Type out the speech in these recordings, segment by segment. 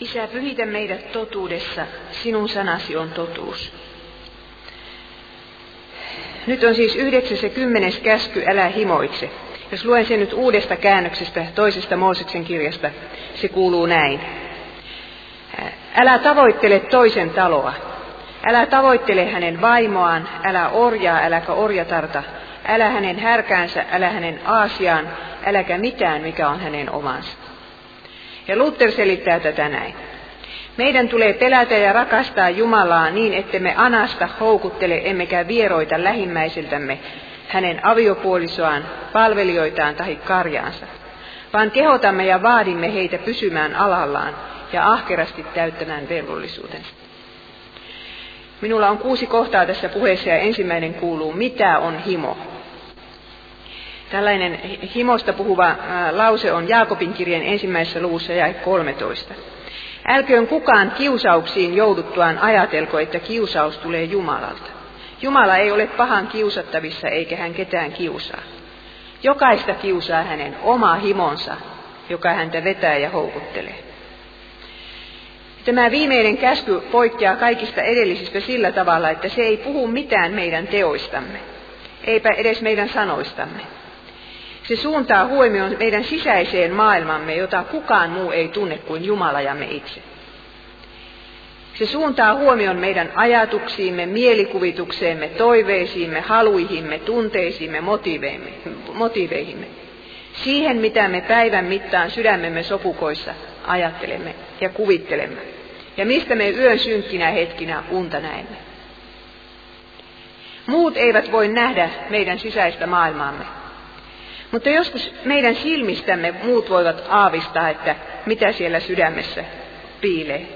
Isä, pyhitä meidät totuudessa, sinun sanasi on totuus. Nyt on siis 9. ja 10. käsky, älä himoitse. Jos luen sen nyt uudesta käännöksestä, toisesta Mooseksen kirjasta, se kuuluu näin. Älä tavoittele toisen taloa. Älä tavoittele hänen vaimoaan, älä orjaa, äläkä orjatarta. Älä hänen härkäänsä, älä hänen aasiaan, äläkä mitään, mikä on hänen omansa. Ja Luther selittää tätä näin. Meidän tulee pelätä ja rakastaa Jumalaa niin, ettemme anasta, houkuttele, emmekä vieroita lähimmäiseltämme, hänen aviopuolisoaan, palvelijoitaan tai karjaansa, vaan kehotamme ja vaadimme heitä pysymään alallaan ja ahkerasti täyttämään velvollisuutensa. Minulla on 6 kohtaa tässä puheessa ja ensimmäinen kuuluu, mitä on himo? Tällainen himosta puhuva lause on Jaakobin kirjeen 1. luvussa jae 13. Älköön kukaan kiusauksiin jouduttuaan ajatelko, että kiusaus tulee Jumalalta. Jumala ei ole pahan kiusattavissa eikä hän ketään kiusaa. Jokaista kiusaa hänen oma himonsa, joka häntä vetää ja houkuttelee. Tämä viimeinen käsky poikkeaa kaikista edellisistä sillä tavalla, että se ei puhu mitään meidän teoistamme, eipä edes meidän sanoistamme. Se suuntaa huomioon meidän sisäiseen maailmamme, jota kukaan muu ei tunne kuin Jumala ja me itse. Se suuntaa huomion meidän ajatuksiimme, mielikuvitukseemme, toiveisiimme, haluihimme, tunteisiimme, motiiveihimme. Siihen, mitä me päivän mittaan sydämemme sopukoissa ajattelemme ja kuvittelemme. Ja mistä me yön synkkinä hetkinä unta näemme. Muut eivät voi nähdä meidän sisäistä maailmaamme. Mutta joskus meidän silmistämme muut voivat aavistaa, että mitä siellä sydämessä piilee.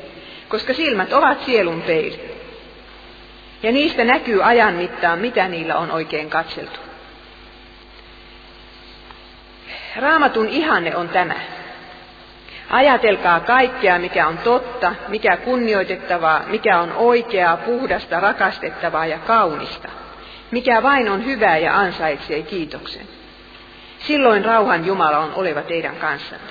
Koska silmät ovat sielun peili. Ja niistä näkyy ajan mittaan, mitä niillä on oikein katseltu. Raamatun ihanne on tämä. Ajatelkaa kaikkea, mikä on totta, mikä kunnioitettavaa, mikä on oikeaa, puhdasta, rakastettavaa ja kaunista. Mikä vain on hyvää ja ansaitsee kiitoksen. Silloin rauhan Jumala on oleva teidän kanssanne.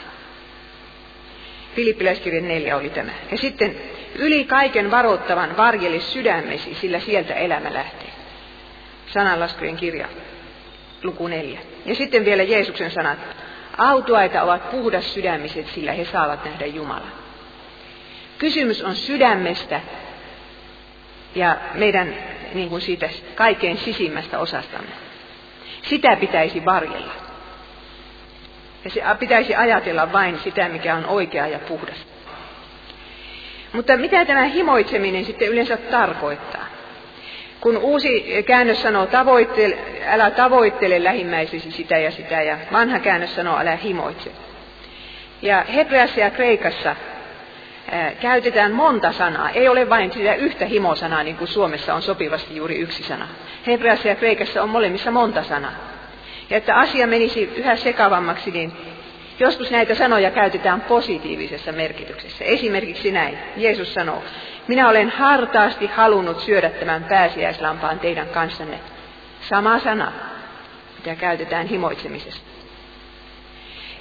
Filippiläiskirje 4 oli tämä. Ja sitten yli kaiken varoittavan varjele sydämesi, sillä sieltä elämä lähtee. Sananlaskujen kirja, luku 4. Ja sitten vielä Jeesuksen sanat. Autuaita ovat puhdas sydämiset, sillä he saavat nähdä Jumalan. Kysymys on sydämestä ja meidän niin kuin siitä kaikkein sisimmästä osastamme. Sitä pitäisi varjella. Ja se pitäisi ajatella vain sitä, mikä on oikeaa ja puhdasta. Mutta mitä tämä himoitseminen sitten yleensä tarkoittaa? Kun uusi käännös sanoo, älä tavoittele lähimmäisesi sitä, ja vanha käännös sanoo, älä himoitse. Ja hebreassa ja kreikassa käytetään monta sanaa, ei ole vain sitä yhtä himosanaa, niin kuin Suomessa on sopivasti juuri yksi sana. Hebreassa ja kreikassa on molemmissa monta sanaa. Ja että asia menisi yhä sekavammaksi, niin joskus näitä sanoja käytetään positiivisessa merkityksessä. Esimerkiksi näin, Jeesus sanoo, minä olen hartaasti halunnut syödä tämän pääsiäislampaan teidän kanssanne. Sama sana, mitä käytetään himoitsemisessa.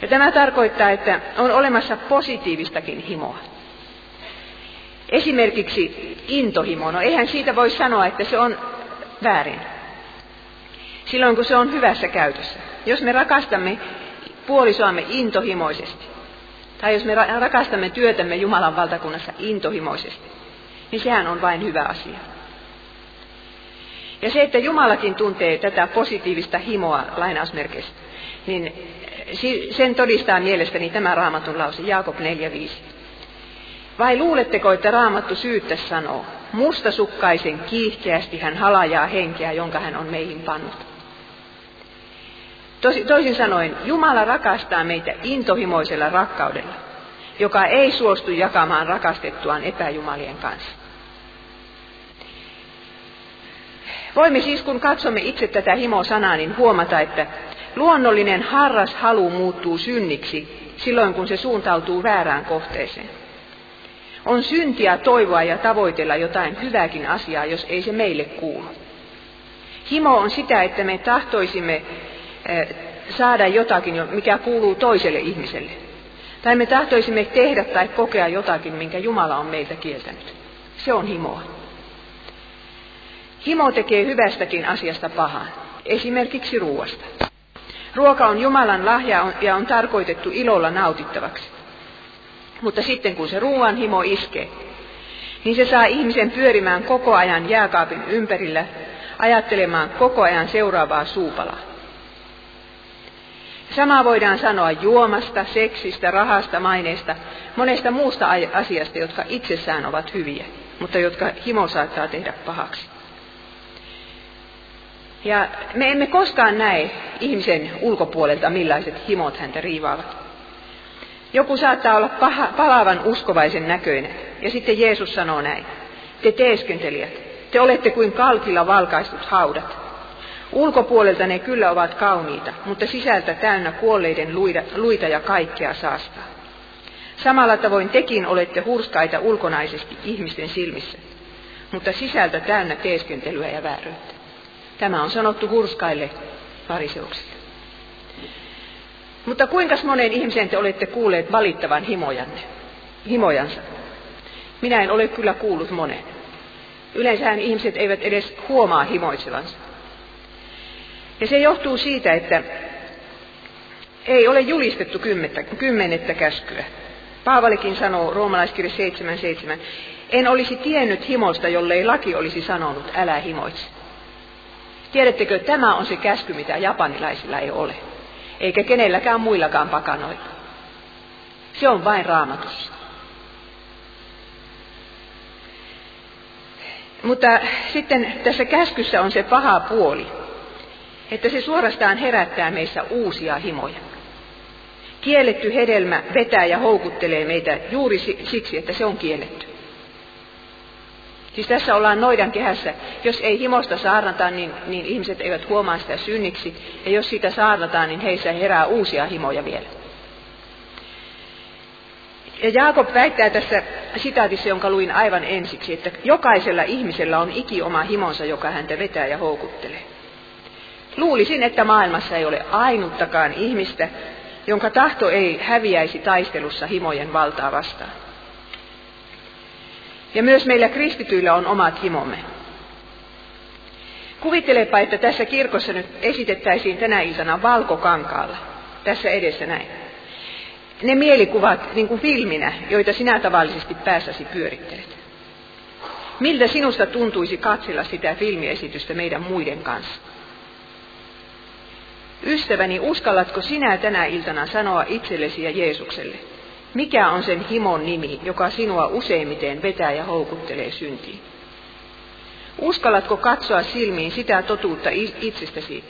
Ja tämä tarkoittaa, että on olemassa positiivistakin himoa. Esimerkiksi intohimo, no eihän siitä voi sanoa, että se on väärin. Silloin kun se on hyvässä käytössä. Jos me rakastamme puolisoamme intohimoisesti, tai jos me rakastamme työtämme Jumalan valtakunnassa intohimoisesti, niin sehän on vain hyvä asia. Ja se, että Jumalakin tuntee tätä positiivista himoa lainausmerkeistä, niin sen todistaa mielestäni tämä Raamatun lause, Jaakob 4:5. Vai luuletteko, että Raamattu syyttä sanoo, mustasukkaisen kiihkeästi hän halajaa henkeä, jonka hän on meihin pannut. Toisin sanoen, Jumala rakastaa meitä intohimoisella rakkaudella, joka ei suostu jakamaan rakastettuaan epäjumalien kanssa. Voimme siis, kun katsomme itse tätä himo-sanaa, niin huomata, että luonnollinen harras halu muuttuu synniksi silloin, kun se suuntautuu väärään kohteeseen. On syntiä toivoa ja tavoitella jotain hyvääkin asiaa, jos ei se meille kuulu. Himo on sitä, että me tahtoisimme saada jotakin, mikä kuuluu toiselle ihmiselle. Tai me tahtoisimme tehdä tai kokea jotakin, minkä Jumala on meiltä kieltänyt. Se on himoa. Himo tekee hyvästäkin asiasta pahan, esimerkiksi ruoasta. Ruoka on Jumalan lahja ja on tarkoitettu ilolla nautittavaksi. Mutta sitten kun se ruoan himo iskee, niin se saa ihmisen pyörimään koko ajan jääkaapin ympärillä, ajattelemaan koko ajan seuraavaa suupalaa. Samaa voidaan sanoa juomasta, seksistä, rahasta, maineesta, monesta muusta asiasta, jotka itsessään ovat hyviä, mutta jotka himo saattaa tehdä pahaksi. Ja me emme koskaan näe ihmisen ulkopuolelta, millaiset himot häntä riivaavat. Joku saattaa olla palavan uskovaisen näköinen, ja sitten Jeesus sanoo näin: te teeskentelijät, te olette kuin kalkilla valkaistut haudat. Ulkopuolelta ne kyllä ovat kauniita, mutta sisältä täynnä kuolleiden luita ja kaikkea saastaa. Samalla tavoin tekin olette hurskaita ulkonaisesti ihmisten silmissä, mutta sisältä täynnä teeskentelyä ja vääryyttä. Tämä on sanottu hurskaille fariseuksille. Mutta kuinka monen ihmisen te olette kuulleet valittavan himojansa? Minä en ole kyllä kuullut monen. Yleensähän ihmiset eivät edes huomaa himoitsevansa. Ja se johtuu siitä, että ei ole julistettu kymmenettä käskyä. Paavalikin sanoo Roomalaiskirja 7:7, en olisi tiennyt himosta, jollei laki olisi sanonut, älä himoitse. Tiedättekö, tämä on se käsky, mitä japanilaisilla ei ole, eikä kenelläkään muillakaan pakanoilla. Se on vain Raamatussa. Mutta sitten tässä käskyssä on se paha puoli, että se suorastaan herättää meissä uusia himoja. Kielletty hedelmä vetää ja houkuttelee meitä juuri siksi, että se on kielletty. Siis tässä ollaan noidan kehässä. Jos ei himosta saarnata, niin ihmiset eivät huomaa sitä synniksi. Ja jos sitä saarnataan, niin heissä herää uusia himoja vielä. Ja Jaakob väittää tässä sitaatissa, jonka luin aivan ensiksi, että jokaisella ihmisellä on ikioma himonsa, joka häntä vetää ja houkuttelee. Luulisin, että maailmassa ei ole ainuttakaan ihmistä, jonka tahto ei häviäisi taistelussa himojen valtaa vastaan. Ja myös meillä kristityillä on omat himomme. Kuvittelepa, että tässä kirkossa nyt esitettäisiin tänä iltana valkokankaalla. Tässä edessä näin. Ne mielikuvat niin kuin filminä, joita sinä tavallisesti päässäsi pyörittelet. Miltä sinusta tuntuisi katsella sitä filmiesitystä meidän muiden kanssa? Ystäväni, uskallatko sinä tänä iltana sanoa itsellesi ja Jeesukselle, mikä on sen himon nimi, joka sinua useimmiten vetää ja houkuttelee syntiin? Uskallatko katsoa silmiin sitä totuutta itsestäsi,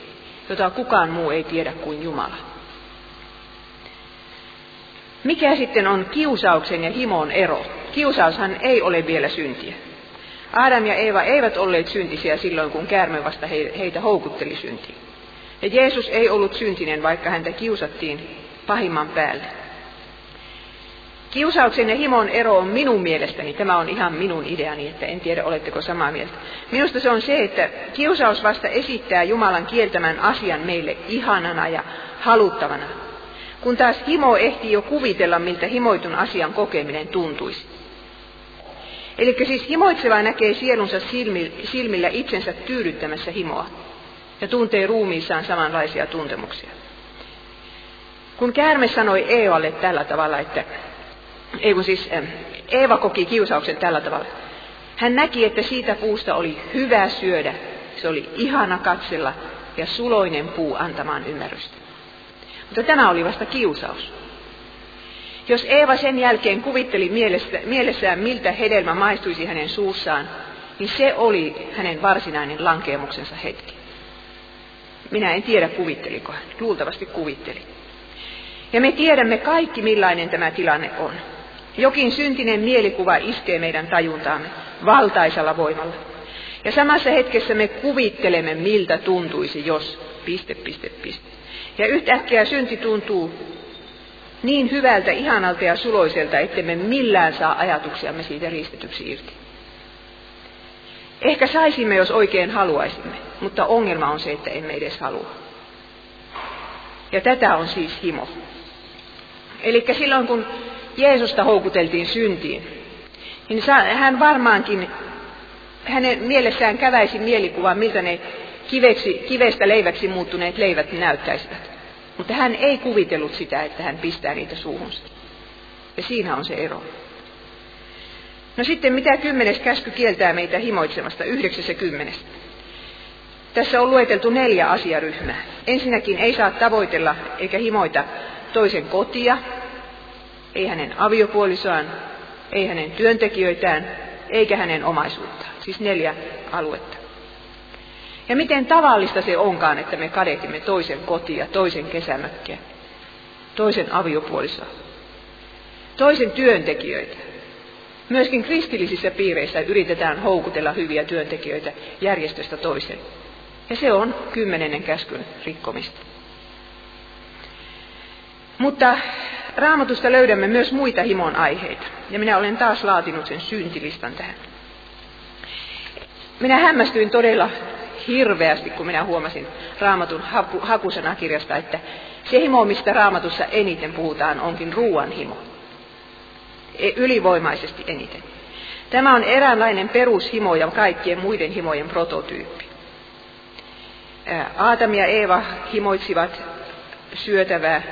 jota kukaan muu ei tiedä kuin Jumala? Mikä sitten on kiusauksen ja himon ero? Kiusaushan ei ole vielä syntiä. Adam ja Eeva eivät olleet syntisiä silloin, kun käärme vasta heitä houkutteli syntiin. Ja Jeesus ei ollut syntinen, vaikka häntä kiusattiin pahimman päälle. Kiusauksen ja himon ero on minun mielestäni, tämä on ihan minun ideani, että en tiedä oletteko samaa mieltä. Minusta se on se, että kiusaus vasta esittää Jumalan kieltämän asian meille ihanana ja haluttavana, kun taas himo ehtii jo kuvitella, miltä himoitun asian kokeminen tuntuisi. Eli siis himoitseva näkee sielunsa silmillä itsensä tyydyttämässä himoa ja tuntee ruumiissaan samanlaisia tuntemuksia. Kun käärme sanoi Eevalle tällä tavalla, että Eeva koki kiusauksen tällä tavalla. Hän näki, että siitä puusta oli hyvä syödä, se oli ihana katsella ja suloinen puu antamaan ymmärrystä. Mutta tämä oli vasta kiusaus. Jos Eeva sen jälkeen kuvitteli mielessään, miltä hedelmä maistuisi hänen suussaan, niin se oli hänen varsinainen lankeemuksensa hetki. Minä en tiedä, kuvitteliko hän. Luultavasti kuvitteli. Ja me tiedämme kaikki, millainen tämä tilanne on. Jokin syntinen mielikuva iskee meidän tajuntaamme valtaisella voimalla. Ja samassa hetkessä me kuvittelemme, miltä tuntuisi, jos... Ja yhtäkkiä synti tuntuu niin hyvältä, ihanalta ja suloiselta, ettemme millään saa ajatuksiamme siitä riistetyksi irti. Ehkä saisimme, jos oikein haluaisimme, mutta ongelma on se, että emme edes halua. Ja tätä on siis himo. Eli silloin kun Jeesusta houkuteltiin syntiin, niin hän varmaankin, hänen mielessään käväisi mielikuva, miltä ne kivestä leiväksi muuttuneet leivät näyttäisivät. Mutta hän ei kuvitellut sitä, että hän pistää niitä suuhunsa. Ja siinä on se ero. No sitten mitä 10. käsky kieltää meitä himoitsemasta, 9 ja 10. Tässä on lueteltu 4 asiaryhmää. Ensinnäkin ei saa tavoitella eikä himoita toisen kotia, ei hänen aviopuolisoaan, ei hänen työntekijöitään, eikä hänen omaisuuttaan. Siis 4 aluetta. Ja miten tavallista se onkaan, että me kadehtimme toisen kotia, toisen kesämökkiä, toisen aviopuolisoa, toisen työntekijöitä. Myöskin kristillisissä piireissä yritetään houkutella hyviä työntekijöitä järjestöstä toiseen. Ja se on 10. käskyn rikkomista. Mutta Raamatusta löydämme myös muita himon aiheita. Ja minä olen taas laatinut sen syntilistan tähän. Minä hämmästyin todella hirveästi, kun minä huomasin Raamatun hakusanakirjasta, että se himo, mistä Raamatussa eniten puhutaan, onkin ruuan himo. Ylivoimaisesti eniten. Tämä on eräänlainen perushimo ja kaikkien muiden himojen prototyyppi. Aatam ja Eeva himoitsivat syötävää.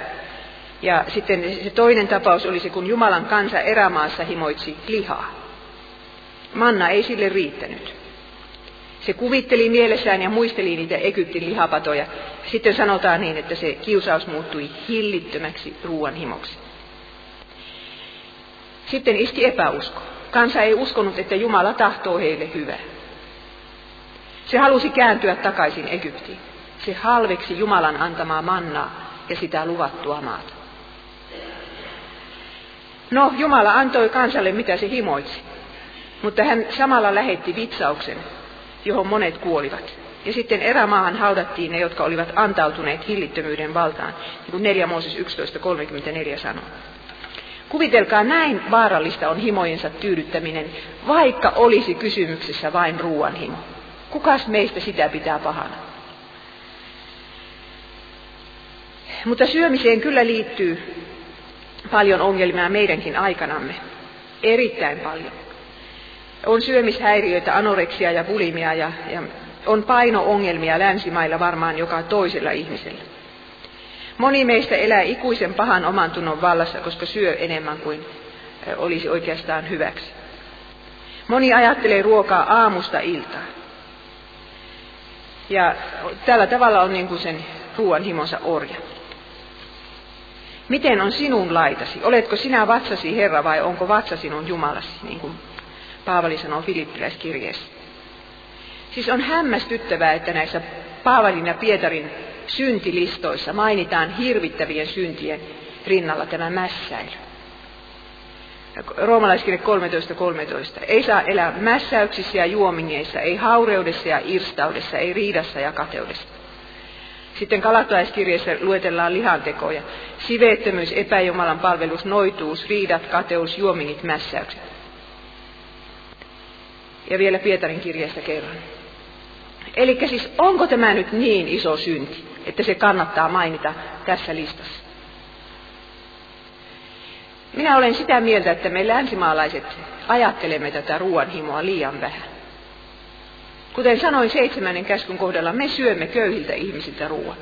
Ja sitten se toinen tapaus oli se, kun Jumalan kansa erämaassa himoitsi lihaa. Manna ei sille riittänyt. Se kuvitteli mielessään ja muisteli niitä Egyptin lihapatoja. Sitten sanotaan niin, että se kiusaus muuttui hillittömäksi ruoan himoksi. Sitten iski epäusko. Kansa ei uskonut, että Jumala tahtoo heille hyvää. Se halusi kääntyä takaisin Egyptiin. Se halveksi Jumalan antamaa mannaa ja sitä luvattua maata. No, Jumala antoi kansalle, mitä se himoitsi. Mutta hän samalla lähetti vitsauksen, johon monet kuolivat. Ja sitten erämaahan haudattiin ne, jotka olivat antautuneet hillittömyyden valtaan, niin kuin 4 Mooses 11.34 sanoo. Kuvitelkaa, näin vaarallista on himojensa tyydyttäminen, vaikka olisi kysymyksessä vain ruuan himo. Kukas meistä sitä pitää pahana? Mutta syömiseen kyllä liittyy paljon ongelmia meidänkin aikanamme. Erittäin paljon. On syömishäiriöitä, anoreksia ja bulimia ja on paino-ongelmia länsimailla varmaan joka toisella ihmisellä. Moni meistä elää ikuisen pahan omantunnon vallassa, koska syö enemmän kuin olisi oikeastaan hyväksi. Moni ajattelee ruokaa aamusta iltaan. Ja tällä tavalla on niin kuin sen ruoan himonsa orja. Miten on sinun laitasi? Oletko sinä vatsasi Herra vai onko vatsa sinun Jumalasi, niin kuin Paavali sanoo Filippiläiskirjeessä. Siis on hämmästyttävää, että näissä Paavalin ja Pietarin syntilistoissa mainitaan hirvittävien syntien rinnalla tämä mässäily. Roomalaiskirje 13.13. Ei saa elää mässäyksissä ja juomingeissa, ei haureudessa ja irstaudessa, ei riidassa ja kateudessa. Sitten Galatalaiskirjeessä luetellaan lihantekoja. Siveettömyys, epäjumalan palvelus, noituus, riidat, kateus, juomingit, mässäykset. Ja vielä Pietarin kirjeestä kerran. Eli siis onko tämä nyt niin iso synti, että se kannattaa mainita tässä listassa? Minä olen sitä mieltä, että me länsimaalaiset ajattelemme tätä ruoanhimoa liian vähän. Kuten sanoin 7. käskyn kohdalla, me syömme köyhiltä ihmisiltä ruoan.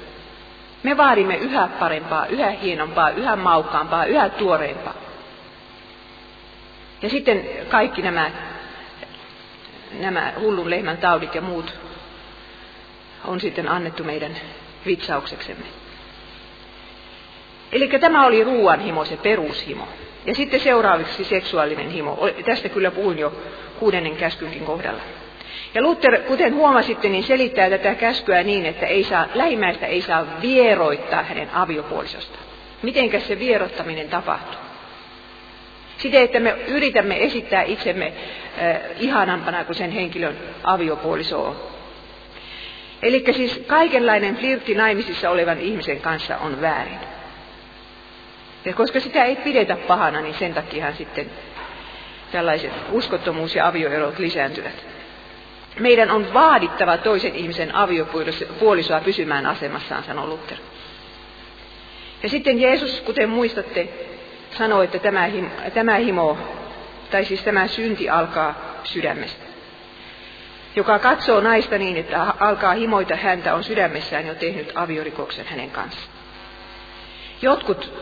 Me vaadimme yhä parempaa, yhä hienompaa, yhä maukkaampaa, yhä tuoreempaa. Ja sitten kaikki nämä hullun lehmän taudit ja muut on sitten annettu meidän vitsaukseksemme. Eli tämä oli ruoanhimo, se perushimo. Ja sitten seuraavaksi seksuaalinen himo. Tästä kyllä puhuin jo 6. käskynkin kohdalla. Ja Luther, kuten huomasitte, niin selittää tätä käskyä niin, että lähimmäistä ei saa vieroittaa hänen aviopuolisosta. Mitenkäs se vierottaminen tapahtuu? Siten, että me yritämme esittää itsemme ihanampana kuin sen henkilön aviopuoliso on. Eli siis kaikenlainen flirtti naimisissa olevan ihmisen kanssa on väärin. Ja koska sitä ei pidetä pahana, niin sen takiahan sitten tällaiset uskottomuus ja avioerot lisääntyvät. Meidän on vaadittava toisen ihmisen aviopuolisoa pysymään asemassaan, sanoo Luther. Ja sitten Jeesus, kuten muistatte, sanoo, että tämä himo, tai siis tämä synti alkaa sydämestä. Joka katsoo naista niin, että alkaa himoita häntä, on sydämessään jo tehnyt aviorikoksen hänen kanssaan. Jotkut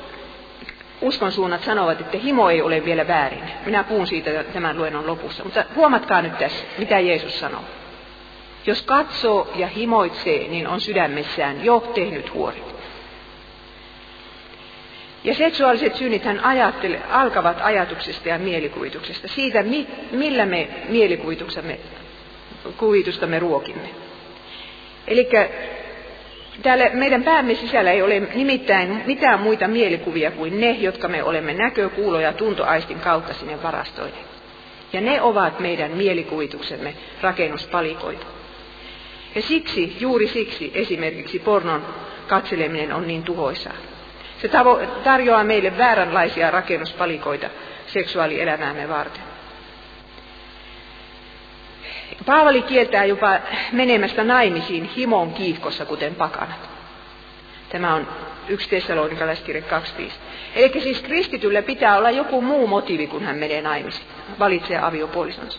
uskonsuunnat sanovat, että himo ei ole vielä väärin. Minä puhun siitä tämän luennon lopussa. Mutta huomatkaa nyt tässä, mitä Jeesus sanoo. Jos katsoo ja himoitsee, niin on sydämessään jo tehnyt huorit. Ja seksuaaliset synnithän alkavat ajatuksesta ja mielikuvituksesta. Siitä, millä me mielikuvitustamme ruokimme. Eli täällä meidän päämme sisällä ei ole nimittäin mitään muita mielikuvia kuin ne, jotka me olemme näkökuulo- ja tuntoaistin kautta sinne varastoineet. Ja ne ovat meidän mielikuvituksemme rakennuspalikoita. Ja siksi, juuri siksi esimerkiksi pornon katseleminen on niin tuhoisaa. Se tarjoaa meille vääränlaisia rakennuspalikoita seksuaalielämäämme varten. Paavali kieltää jopa menemästä naimisiin himon kiihkossa, kuten pakanat. Tämä on 1 Tessalonikalaiskirje 2.5. Eli siis kristityllä pitää olla joku muu motiivi, kun hän menee naimisiin, valitsee aviopuolisonsa.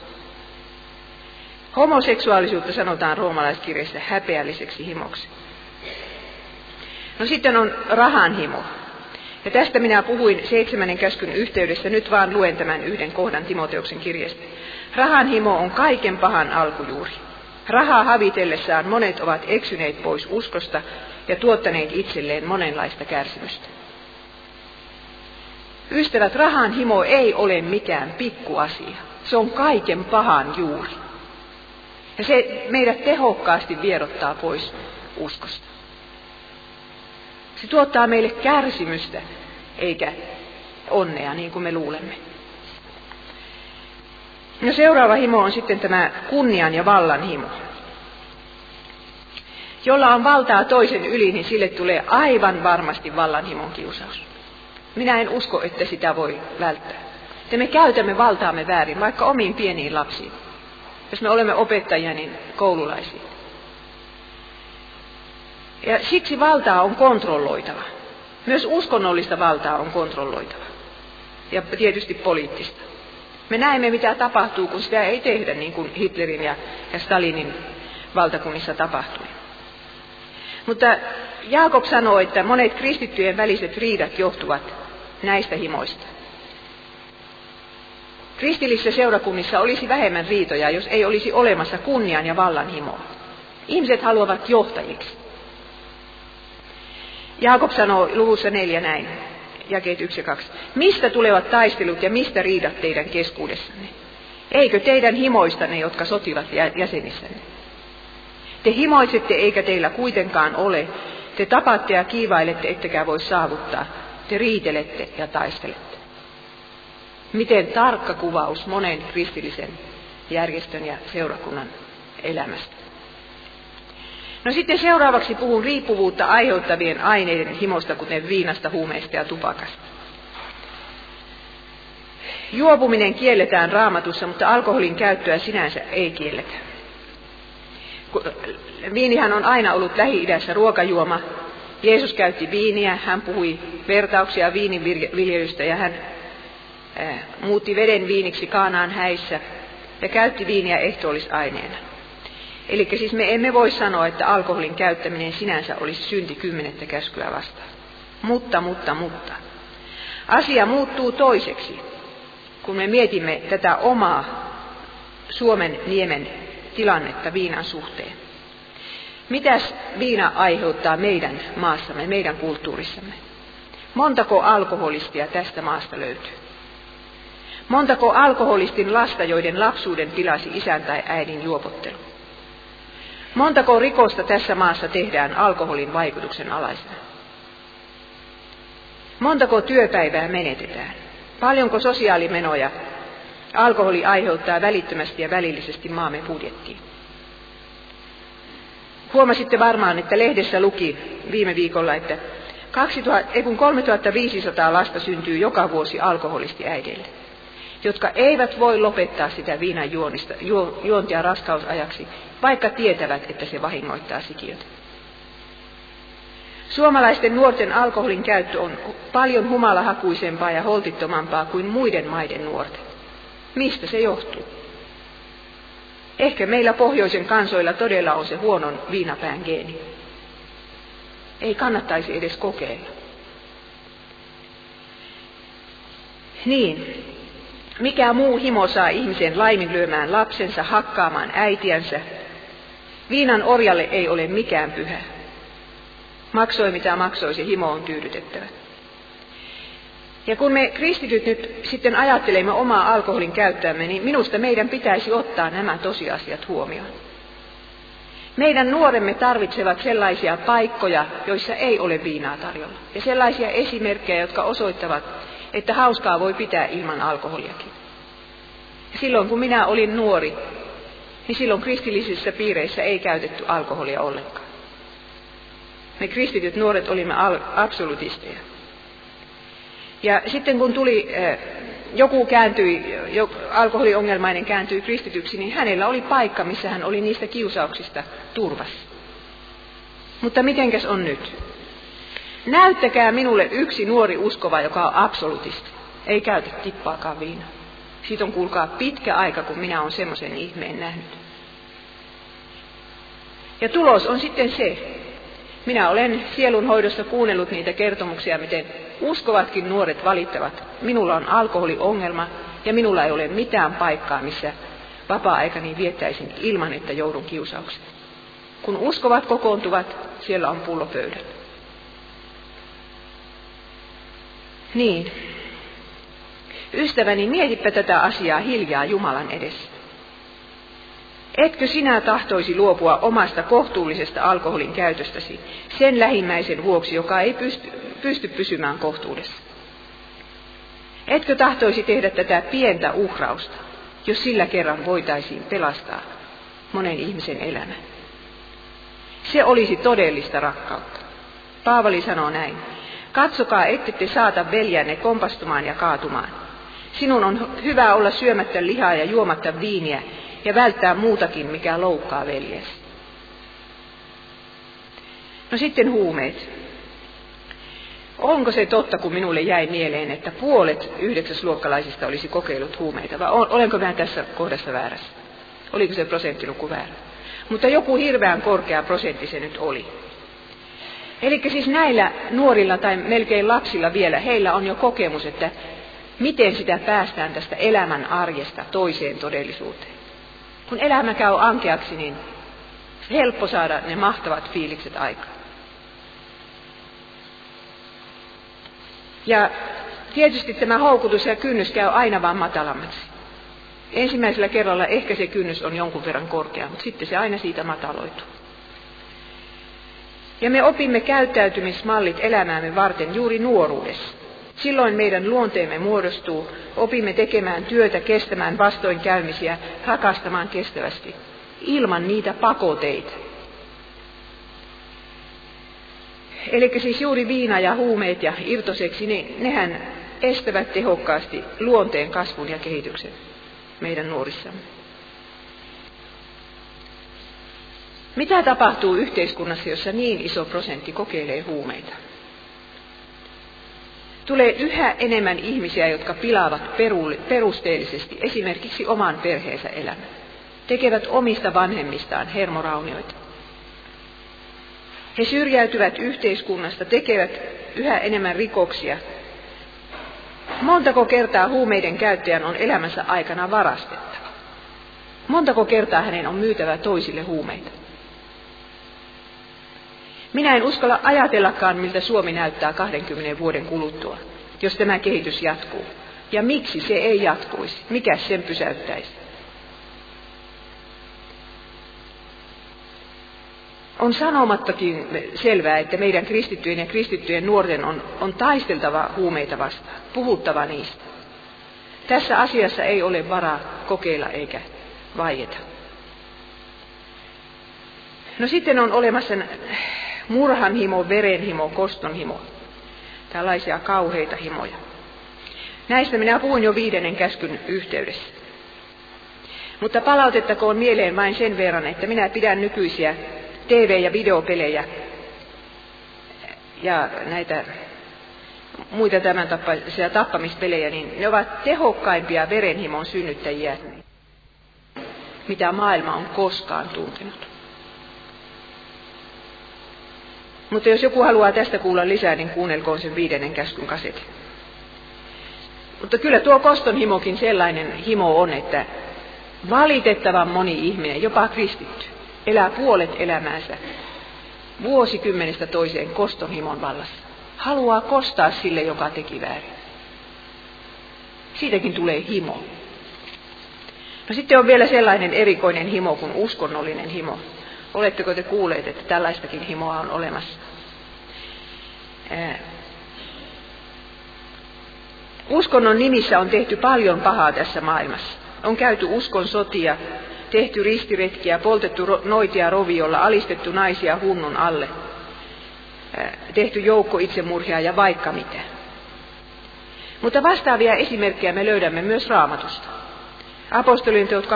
Homoseksuaalisuutta sanotaan roomalaiskirjassa häpeälliseksi himoksi. No sitten on rahanhimo. Ja tästä minä puhuin 7. käskyn yhteydessä, nyt vaan luen tämän yhden kohdan Timoteuksen kirjeestä. Rahanhimo on kaiken pahan alkujuuri. Rahaa havitellessaan monet ovat eksyneet pois uskosta ja tuottaneet itselleen monenlaista kärsimystä. Ystävät, rahanhimo ei ole mikään pikkuasia. Se on kaiken pahan juuri. Ja se meidät tehokkaasti vierottaa pois uskosta. Se tuottaa meille kärsimystä, eikä onnea, niin kuin me luulemme. No seuraava himo on sitten tämä kunnian ja vallan himo. Jolla on valtaa toisen yli, niin sille tulee aivan varmasti vallanhimon kiusaus. Minä en usko, että sitä voi välttää. Että me käytämme valtaamme väärin, vaikka omiin pieniin lapsiin. Jos me olemme opettajia, niin koululaisiin. Ja siksi valtaa on kontrolloitava. Myös uskonnollista valtaa on kontrolloitava. Ja tietysti poliittista. Me näemme, mitä tapahtuu, kun sitä ei tehdä, niin kuin Hitlerin ja Stalinin valtakunnissa tapahtui. Mutta Jaakob sanoo, että monet kristittyjen väliset riidat johtuvat näistä himoista. Kristillisissä seurakunnissa olisi vähemmän riitoja, jos ei olisi olemassa kunnian ja vallan himoa. Ihmiset haluavat johtajiksi. Jaakob sanoo luvussa 4 näin, jakeet 1 ja 2. Mistä tulevat taistelut ja mistä riidat teidän keskuudessanne? Eikö teidän himoistanne, jotka sotivat jäsenissänne? Te himoisette eikä teillä kuitenkaan ole. Te tapatte ja kiivailette, ettekä voi saavuttaa. Te riitelette ja taistelette. Miten tarkka kuvaus monen kristillisen järjestön ja seurakunnan elämästä. No sitten seuraavaksi puhun riippuvuutta aiheuttavien aineiden himosta, kuten viinasta, huumeista ja tupakasta. Juopuminen kielletään Raamatussa, mutta alkoholin käyttöä sinänsä ei kielletä. Viinihän on aina ollut Lähi-idässä ruokajuoma. Jeesus käytti viiniä, hän puhui vertauksia viininviljelystä ja hän muutti veden viiniksi Kaanaan häissä ja käytti viiniä ehtoollisaineena. Eli siis me emme voi sanoa, että alkoholin käyttäminen sinänsä olisi synti 10. käskyä vastaan. Mutta. Asia muuttuu toiseksi, kun me mietimme tätä omaa Suomen niemen tilannetta viinan suhteen. Mitäs viina aiheuttaa meidän maassamme, meidän kulttuurissamme? Montako alkoholistia tästä maasta löytyy? Montako alkoholistin lasta, joiden lapsuuden pilasi isän tai äidin juopottelu? Montako rikosta tässä maassa tehdään alkoholin vaikutuksen alaisena? Montako työpäivää menetetään? Paljonko sosiaalimenoja alkoholi aiheuttaa välittömästi ja välillisesti maamme budjettiin? Huomasitte varmaan, että lehdessä luki viime viikolla, että kun 3500 lasta syntyy joka vuosi alkoholisti äideille, jotka eivät voi lopettaa sitä viinan juontia raskausajaksi, vaikka tietävät, että se vahingoittaa sikiötä. Suomalaisten nuorten alkoholin käyttö on paljon humalahakuisempaa ja holtittomampaa kuin muiden maiden nuorten. Mistä se johtuu? Ehkä meillä pohjoisen kansoilla todella on se huonon viinapään geeni. Ei kannattaisi edes kokeilla. Niin, mikä muu himo saa ihmisen laiminlyömään lapsensa, hakkaamaan äitiänsä? Viinan orjalle ei ole mikään pyhä. Maksoi mitä maksoi, se himo on tyydytettävä. Ja kun me kristityt nyt sitten ajattelemme omaa alkoholin käyttöämme, niin minusta meidän pitäisi ottaa nämä tosiasiat huomioon. Meidän nuoremme tarvitsevat sellaisia paikkoja, joissa ei ole viinaa tarjolla. Ja sellaisia esimerkkejä, jotka osoittavat, että hauskaa voi pitää ilman alkoholiakin. Silloin kun minä olin nuori, niin silloin kristillisissä piireissä ei käytetty alkoholia ollenkaan. Me kristityt nuoret olimme absolutisteja. Ja sitten kun tuli, joku alkoholiongelmainen kääntyi kristityksi, niin hänellä oli paikka, missä hän oli niistä kiusauksista turvassa. Mutta mitenkäs on nyt? Näyttäkää minulle yksi nuori uskova, joka on absolutisti. Ei käytä tippaakaan viinaa. Siitä on kuulkaa pitkä aika, kun minä olen semmoisen ihmeen nähnyt. Ja tulos on sitten se. Minä olen sielunhoidossa kuunnellut niitä kertomuksia, miten uskovatkin nuoret valittavat. Minulla on alkoholiongelma ja minulla ei ole mitään paikkaa, missä vapaa-aikani viettäisin ilman, että joudun kiusaukseen. Kun uskovat kokoontuvat, siellä on pullo pöydällä. Niin. Ystäväni, mietipä tätä asiaa hiljaa Jumalan edessä. Etkö sinä tahtoisi luopua omasta kohtuullisesta alkoholin käytöstäsi sen lähimmäisen vuoksi, joka ei pysty pysymään kohtuudessa? Etkö tahtoisi tehdä tätä pientä uhrausta, jos sillä kerran voitaisiin pelastaa monen ihmisen elämä? Se olisi todellista rakkautta. Paavali sanoo näin. Katsokaa, ettette saata veljänne kompastumaan ja kaatumaan. Sinun on hyvä olla syömättä lihaa ja juomatta viiniä ja välttää muutakin, mikä loukkaa veljesi. No sitten huumeet. Onko se totta, kun minulle jäi mieleen, että puolet 9. luokkalaisista olisi kokeillut huumeita? Vai olenko minä tässä kohdassa väärässä? Oliko se prosenttiluku väärä? Mutta joku hirveän korkea prosentti se nyt oli. Eli siis näillä nuorilla tai melkein lapsilla vielä, heillä on jo kokemus, että miten sitä päästään tästä elämän arjesta toiseen todellisuuteen. Kun elämä käy ankeaksi, niin helppo saada ne mahtavat fiilikset aikaan. Ja tietysti tämä houkutus ja kynnys käy aina vaan matalammaksi. Ensimmäisellä kerralla ehkä se kynnys on jonkun verran korkea, mutta sitten se aina siitä mataloituu. Ja me opimme käyttäytymismallit elämäämme varten juuri nuoruudessa. Silloin meidän luonteemme muodostuu, opimme tekemään työtä, kestämään vastoinkäymisiä, rakastamaan kestävästi, ilman niitä pakoteita. Eli siis juuri viina ja huumeet ja irtoseksi, niin nehän estävät tehokkaasti luonteen kasvun ja kehityksen meidän nuorissamme. Mitä tapahtuu yhteiskunnassa, jossa niin iso prosentti kokeilee huumeita? Tulee yhä enemmän ihmisiä, jotka pilaavat perusteellisesti esimerkiksi oman perheensä elämän. Tekevät omista vanhemmistaan hermoraunioita. He syrjäytyvät yhteiskunnasta, tekevät yhä enemmän rikoksia. Montako kertaa huumeiden käyttäjän on elämänsä aikana varastettava? Montako kertaa hänen on myytävä toisille huumeita? Minä en uskalla ajatellakaan, miltä Suomi näyttää 20 vuoden kuluttua, jos tämä kehitys jatkuu. Ja miksi se ei jatkuisi? Mikä sen pysäyttäisi? On sanomattakin selvää, että meidän kristittyjen ja kristittyjen nuorten on taisteltava huumeita vastaan, puhuttava niistä. Tässä asiassa ei ole varaa kokeilla eikä vaieta. No sitten on olemassa murhanhimo, verenhimo, kostonhimo. Tällaisia kauheita himoja. Näistä minä puhuin jo 5. käskyn yhteydessä. Mutta palautettakoon mieleen vain sen verran, että minä pidän nykyisiä TV- ja videopelejä ja näitä muita tämän tapaisia tappamispelejä, niin ne ovat tehokkaimpia verenhimon synnyttäjiä, mitä maailma on koskaan tuntenut. Mutta jos joku haluaa tästä kuulla lisää, niin kuunnelkoon sen 5. käskyn kasetin. Mutta kyllä tuo kostonhimokin sellainen himo on, että valitettavan moni ihminen, jopa kristitty, elää puolet elämäänsä vuosikymmenestä toiseen kostonhimon vallassa. Haluaa kostaa sille, joka teki väärin. Siitäkin tulee himo. No sitten on vielä sellainen erikoinen himo kuin uskonnollinen himo. Oletteko te kuulleet, että tällaistakin himoa on olemassa? Uskonnon nimissä on tehty paljon pahaa tässä maailmassa. On käyty uskon sotia, tehty ristiretkiä, poltettu noitia roviolla, alistettu naisia hunnun alle, tehty joukko itsemurhia ja vaikka mitä. Mutta vastaavia esimerkkejä me löydämme myös Raamatusta. Apostolien teot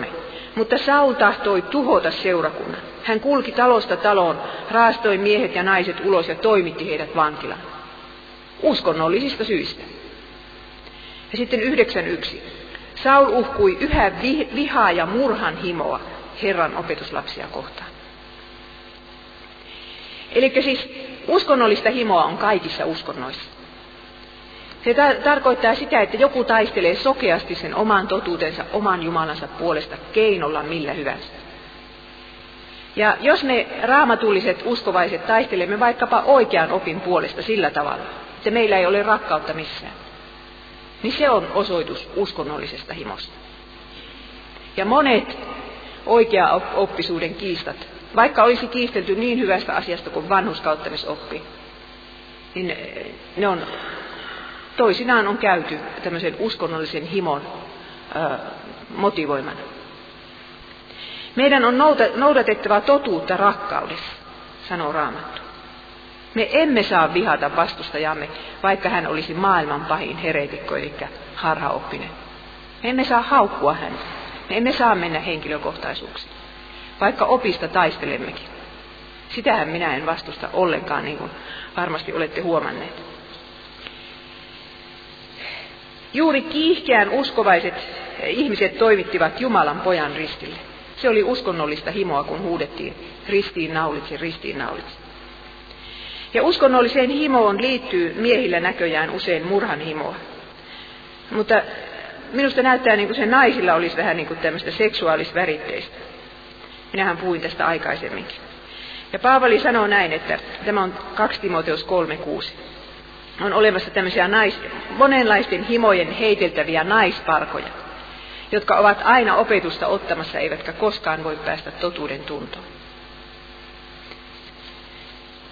8:3. Mutta Saul tahtoi tuhota seurakunnan. Hän kulki talosta taloon, raastoi miehet ja naiset ulos ja toimitti heidät vankilaan. Uskonnollisista syistä. Ja sitten 9:1. Saul uhkui yhä vihaa ja murhan himoa Herran opetuslapsia kohtaan. Eli siis uskonnollista himoa on kaikissa uskonnoissa. Se tarkoittaa sitä, että joku taistelee sokeasti sen oman totuutensa, oman Jumalansa puolesta keinolla millä hyvänsä. Ja jos me raamatulliset uskovaiset taistelemme vaikkapa oikean opin puolesta sillä tavalla, että meillä ei ole rakkautta missään, niin se on osoitus uskonnollisesta himosta. Ja monet oikeaoppisuuden kiistat, vaikka olisi kiistelty niin hyvästä asiasta kuin vanhurskauttamisoppi, niin ne on... Toisinaan on käyty tämmöisen uskonnollisen himon motivoimana. Meidän on noudatettava totuutta rakkaudessa, sanoo Raamattu. Me emme saa vihata vastustajamme, vaikka hän olisi maailman pahin heretikko, eli harhaoppinen. Me emme saa haukkua häntä. Me emme saa mennä henkilökohtaisuuksiin, vaikka opista taistelemmekin. Sitähän minä en vastusta ollenkaan, niin kuin varmasti olette huomanneet. Juuri kiihkeän uskovaiset ihmiset toimittivat Jumalan pojan ristille. Se oli uskonnollista himoa, kun huudettiin ristiinnaulitse, ristiinnaulitse. Ja uskonnolliseen himoon liittyy miehillä näköjään usein murhan himoa. Mutta minusta näyttää niin kuin se naisilla olisi vähän niin kuin tämmöistä seksuaalisväritteistä. Minähän puhuin tästä aikaisemminkin. Ja Paavali sanoo näin, että tämä on 2 Timoteus 3:6. On olemassa tämmöisiä monenlaisten himojen heiteltäviä naisparkoja, jotka ovat aina opetusta ottamassa, eivätkä koskaan voi päästä totuuden tuntoon.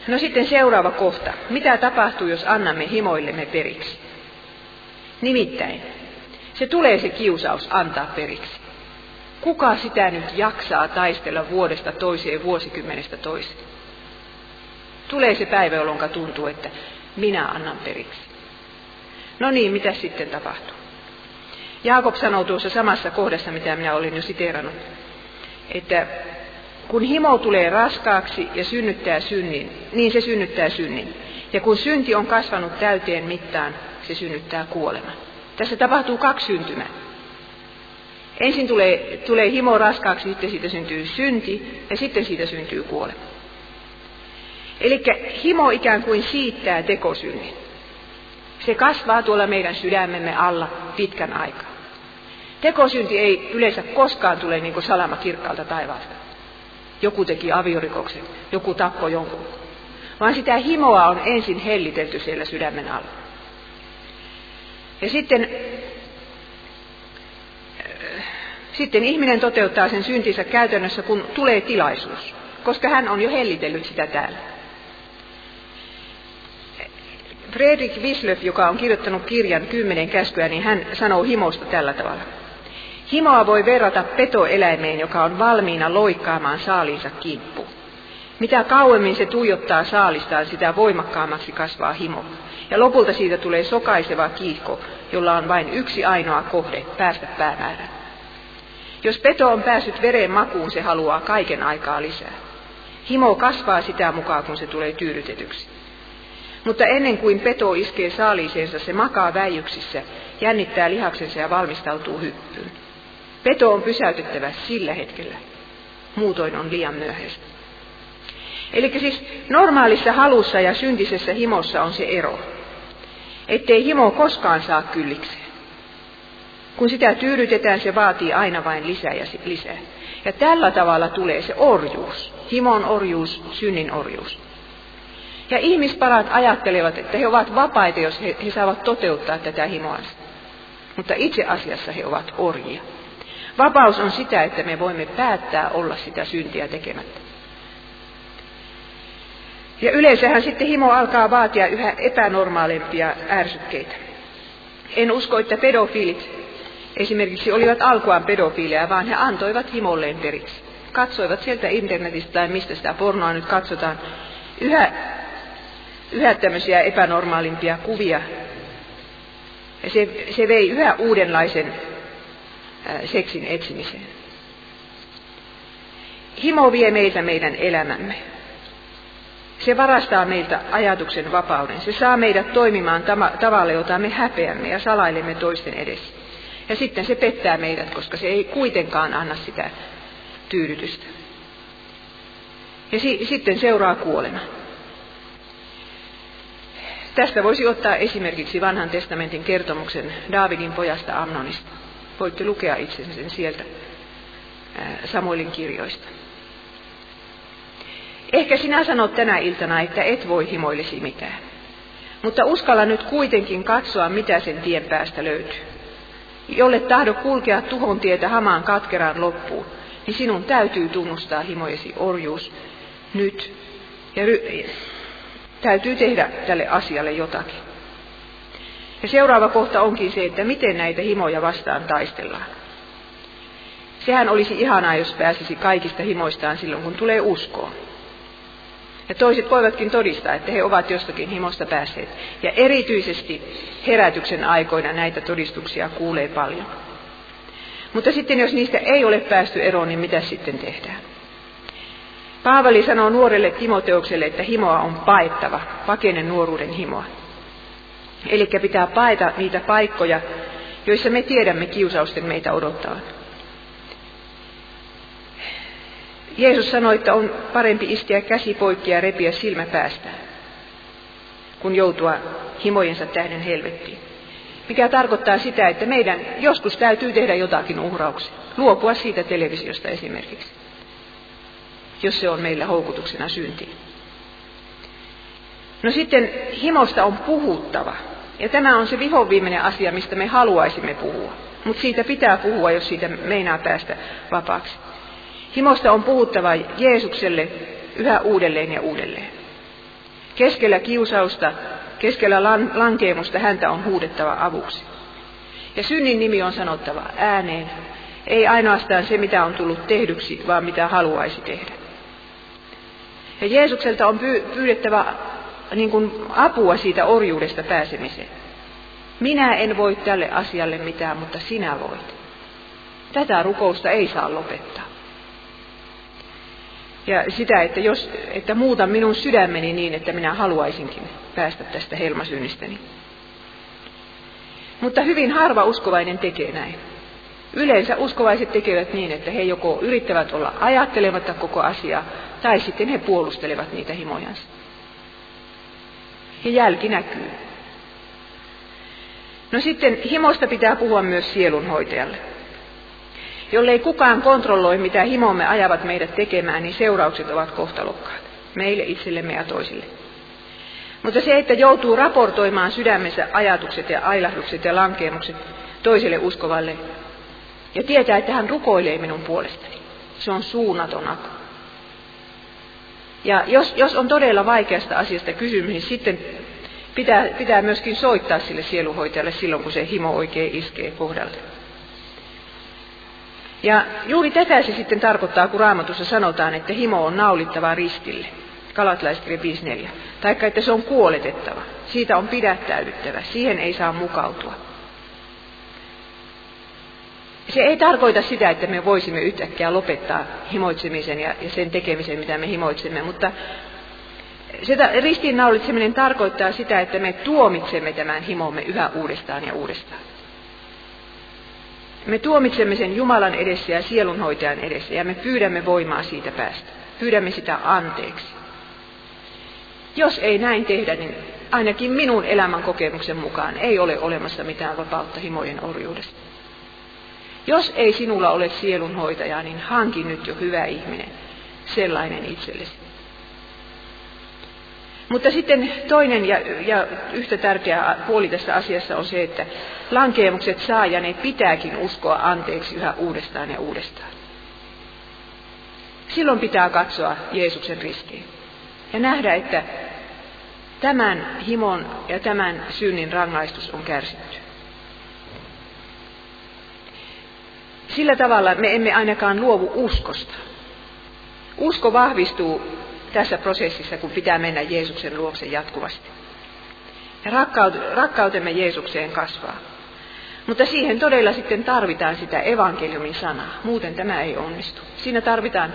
No sitten seuraava kohta. Mitä tapahtuu, jos annamme himoillemme periksi? Nimittäin, se tulee se kiusaus antaa periksi. Kuka sitä nyt jaksaa taistella vuodesta toiseen, vuosikymmenestä toiseen? Tulee se päivä, jolloin tuntuu, että minä annan periksi. No niin, mitä sitten tapahtuu? Jaakob sanoo tuossa samassa kohdassa, mitä minä olin jo siteerannut, että kun himo tulee raskaaksi ja synnyttää synnin, niin se synnyttää synnin. Ja kun synti on kasvanut täyteen mittaan, se synnyttää kuoleman. Tässä tapahtuu 2 syntymää. Ensin tulee himo raskaaksi, sitten siitä syntyy synti ja sitten siitä syntyy kuolema. Eli himo ikään kuin siittää tekosynnin. Se kasvaa tuolla meidän sydämemme alla pitkän aikaa. Tekosynti ei yleensä koskaan tule niin kuin salama kirkkaalta taivaalta. Joku teki aviorikoksen, joku tappoi jonkun. Vaan sitä himoa on ensin hellitelty siellä sydämen alla. Ja sitten ihminen toteuttaa sen syntinsä käytännössä, kun tulee tilaisuus, koska hän on jo hellitellyt sitä täällä. Fredrik Wislöf, joka on kirjoittanut kirjan 10 käskyä, niin hän sanoo himosta tällä tavalla. Himoa voi verrata petoeläimeen, joka on valmiina loikkaamaan saaliinsa kimppuun. Mitä kauemmin se tuijottaa saalistaan, sitä voimakkaammaksi kasvaa himo. Ja lopulta siitä tulee sokaiseva kiihko, jolla on vain yksi ainoa kohde, päästä päämäärään. Jos peto on päässyt veren makuun, se haluaa kaiken aikaa lisää. Himo kasvaa sitä mukaan, kun se tulee tyydytetyksi. Mutta ennen kuin peto iskee saaliiseensa, se makaa väijyksissä, jännittää lihaksensa ja valmistautuu hyppyyn. Peto on pysäytettävä sillä hetkellä. Muutoin on liian myöhäistä. Eli siis normaalissa halussa ja syntisessä himossa on se ero, ettei himo koskaan saa kyllikseen. Kun sitä tyydytetään, se vaatii aina vain lisää ja lisää. Ja tällä tavalla tulee se orjuus, himon orjuus, synnin orjuus. Ja ihmispalat ajattelevat, että he ovat vapaita, jos he saavat toteuttaa tätä himoa. Mutta itse asiassa he ovat orjia. Vapaus on sitä, että me voimme päättää olla sitä syntiä tekemättä. Ja yleensähän sitten himo alkaa vaatia yhä epänormaalimpia ärsykkeitä. En usko, että pedofiilit esimerkiksi olivat alkuaan pedofiileja, vaan he antoivat himolleen periksi. Katsoivat sieltä internetistä tai mistä sitä pornoa nyt katsotaan yhä tämmöisiä epänormaalimpia kuvia. Ja se vei yhä uudenlaisen seksin etsimiseen. Himo vie meiltä meidän elämämme. Se varastaa meiltä ajatuksen vapauden. Se saa meidät toimimaan tavalla, jota me häpeämme ja salailemme toisten edessä. Ja sitten se pettää meidät, koska se ei kuitenkaan anna sitä tyydytystä. Ja sitten seuraa kuolema. Tästä voisi ottaa esimerkiksi Vanhan testamentin kertomuksen Daavidin pojasta Amnonista. Voitte lukea itsensä sen sieltä Samuelin kirjoista. Ehkä sinä sanot tänä iltana, että et voi himoillesi mitään. Mutta uskalla nyt kuitenkin katsoa, mitä sen tien päästä löytyy. Jolle tahdo kulkea tuhon tietä hamaan katkeraan loppuun, niin sinun täytyy tunnustaa himojesi orjuus nyt. Ja täytyy tehdä tälle asialle jotakin. Ja seuraava kohta onkin se, että miten näitä himoja vastaan taistellaan. Sehän olisi ihanaa, jos pääsisi kaikista himoistaan silloin, kun tulee uskoon. Ja toiset voivatkin todistaa, että he ovat jostakin himosta päässeet. Ja erityisesti herätyksen aikoina näitä todistuksia kuulee paljon. Mutta sitten jos niistä ei ole päästy eroon, niin mitä sitten tehdään? Paavali sanoo nuorelle Timoteokselle, että himoa on paettava, pakene nuoruuden himoa. Eli pitää paeta niitä paikkoja, joissa me tiedämme kiusausten meitä odottaa. Jeesus sanoi, että on parempi iskeä käsi poikki ja repiä silmä päästä, kun joutua himojensa tähden helvettiin. Mikä tarkoittaa sitä, että meidän joskus täytyy tehdä jotakin uhrauksia. Luopua siitä televisiosta esimerkiksi, jos se on meillä houkutuksena syntiin. No sitten himosta on puhuttava. Ja tämä on se vihoviimeinen asia, mistä me haluaisimme puhua. Mutta siitä pitää puhua, jos siitä meinaa päästä vapaaksi. Himosta on puhuttava Jeesukselle yhä uudelleen ja uudelleen. Keskellä kiusausta, keskellä lankeemusta häntä on huudettava avuksi. Ja synnin nimi on sanottava ääneen. Ei ainoastaan se, mitä on tullut tehdyksi, vaan mitä haluaisi tehdä. Ja Jeesukselta on pyydettävä niin kuin apua siitä orjuudesta pääsemiseen. Minä en voi tälle asialle mitään, mutta sinä voit. Tätä rukousta ei saa lopettaa. Ja sitä, että muuta minun sydämeni niin, että minä haluaisinkin päästä tästä helmasynnistäni. Mutta hyvin harva uskovainen tekee näin. Yleensä uskovaiset tekevät niin, että he joko yrittävät olla ajattelematta koko asiaa, tai sitten he puolustelevat niitä himojansa. Ja jälki näkyy. No sitten himosta pitää puhua myös sielunhoitajalle. Jollei kukaan kontrolloi, mitä himomme ajavat meidät tekemään, niin seuraukset ovat kohtalokkaat. Meille itsellemme ja toisille. Mutta se, että joutuu raportoimaan sydämensä ajatukset ja ailahdukset ja lankeemukset toiselle uskovalle, ja tietää, että hän rukoilee minun puolestani. Se on suunnaton apu. Ja jos on todella vaikeasta asiasta kysymys, niin sitten pitää myöskin soittaa sille sielunhoitajalle silloin, kun se himo oikein iskee kohdalle. Ja juuri tätä se sitten tarkoittaa, kun Raamatussa sanotaan, että himo on naulittava ristille. Galatalaiskirja 5:4. Taikka, että se on kuoletettava. Siitä on pidättäydyttävä. Siihen ei saa mukautua. Se ei tarkoita sitä, että me voisimme yhtäkkiä lopettaa himoitsemisen ja sen tekemisen, mitä me himoitsemme, mutta Sitä ristiinnaulitseminen tarkoittaa sitä, että me tuomitsemme tämän himomme yhä uudestaan ja uudestaan. Me tuomitsemme sen Jumalan edessä ja sielunhoitajan edessä ja me pyydämme voimaa siitä päästä. Pyydämme sitä anteeksi. Jos ei näin tehdä, niin ainakin minun elämän kokemuksen mukaan ei ole olemassa mitään vapautta himojen orjuudesta. Jos ei sinulla ole sielunhoitajaa, niin hanki nyt jo hyvä ihminen, sellainen itsellesi. Mutta sitten toinen ja yhtä tärkeä puoli tässä asiassa on se, että lankeemukset saa ja ne pitääkin uskoa anteeksi yhä uudestaan ja uudestaan. Silloin pitää katsoa Jeesuksen ristiin ja nähdä, että tämän himon ja tämän synnin rangaistus on kärsitty. Sillä tavalla me emme ainakaan luovu uskosta. Usko vahvistuu tässä prosessissa, kun pitää mennä Jeesuksen luokse jatkuvasti. Ja rakkautemme Jeesukseen kasvaa. Mutta siihen todella sitten tarvitaan sitä evankeliumin sanaa. Muuten tämä ei onnistu. Siinä tarvitaan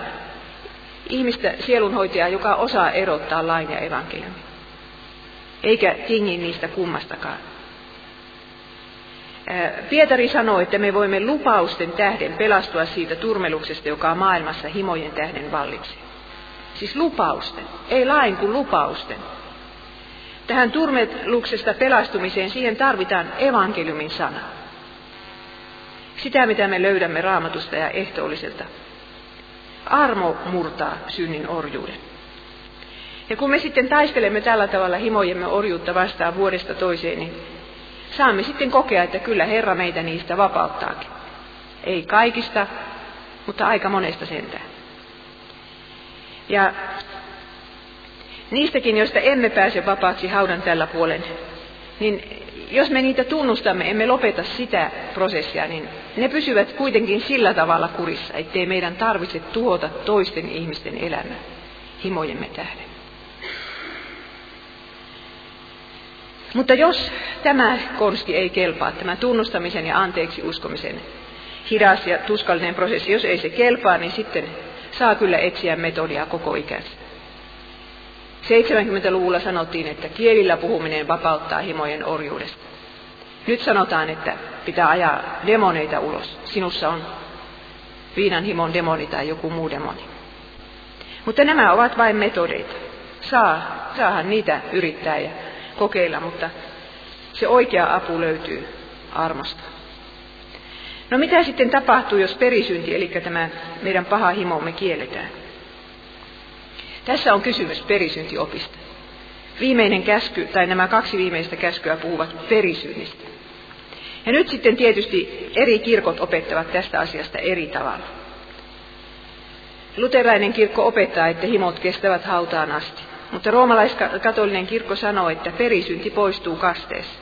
ihmistä, sielunhoitajaa, joka osaa erottaa lain ja evankeliumin. Eikä tingi niistä kummastakaan. Pietari sanoo, että me voimme lupausten tähden pelastua siitä turmeluksesta, joka maailmassa himojen tähden vallitsee. Siis lupausten, ei lain kuin lupausten. Tähän turmeluksesta pelastumiseen siihen tarvitaan evankeliumin sana. Sitä, mitä me löydämme Raamatusta ja ehtoolliselta. Armo murtaa synnin orjuuden. Ja kun me sitten taistelemme tällä tavalla himojemme orjuutta vastaan vuodesta toiseen, niin saamme sitten kokea, että kyllä Herra meitä niistä vapauttaakin. Ei kaikista, mutta aika monesta sentään. Ja niistäkin, joista emme pääse vapaaksi haudan tällä puolen, niin jos me niitä tunnustamme, emme lopeta sitä prosessia, niin ne pysyvät kuitenkin sillä tavalla kurissa, ettei meidän tarvitse tuhota toisten ihmisten elämää himojemme tähden. Mutta jos tämä konsti ei kelpaa, tämä tunnustamisen ja anteeksi uskomisen hidas ja tuskallinen prosessi, jos ei se kelpaa, niin sitten saa kyllä etsiä metodia koko ikänsä. 70-luvulla sanottiin, että kielillä puhuminen vapauttaa himojen orjuudesta. Nyt sanotaan, että pitää ajaa demoneita ulos. Sinussa on viinanhimon demoni tai joku muu demoni. Mutta nämä ovat vain metodeita. Saahan niitä yrittää ja kokeilla, mutta se oikea apu löytyy armosta. No mitä sitten tapahtuu, jos perisynti, eli tämä meidän paha himomme kielletään? Tässä on kysymys perisyntiopista. Viimeinen käsky, tai nämä kaksi viimeistä käskyä puhuvat perisynnistä. Ja nyt sitten tietysti eri kirkot opettavat tästä asiasta eri tavalla. Luterilainen kirkko opettaa, että himot kestävät hautaan asti. Mutta roomalaiskatolinen kirkko sanoo, että perisynti poistuu kasteessa.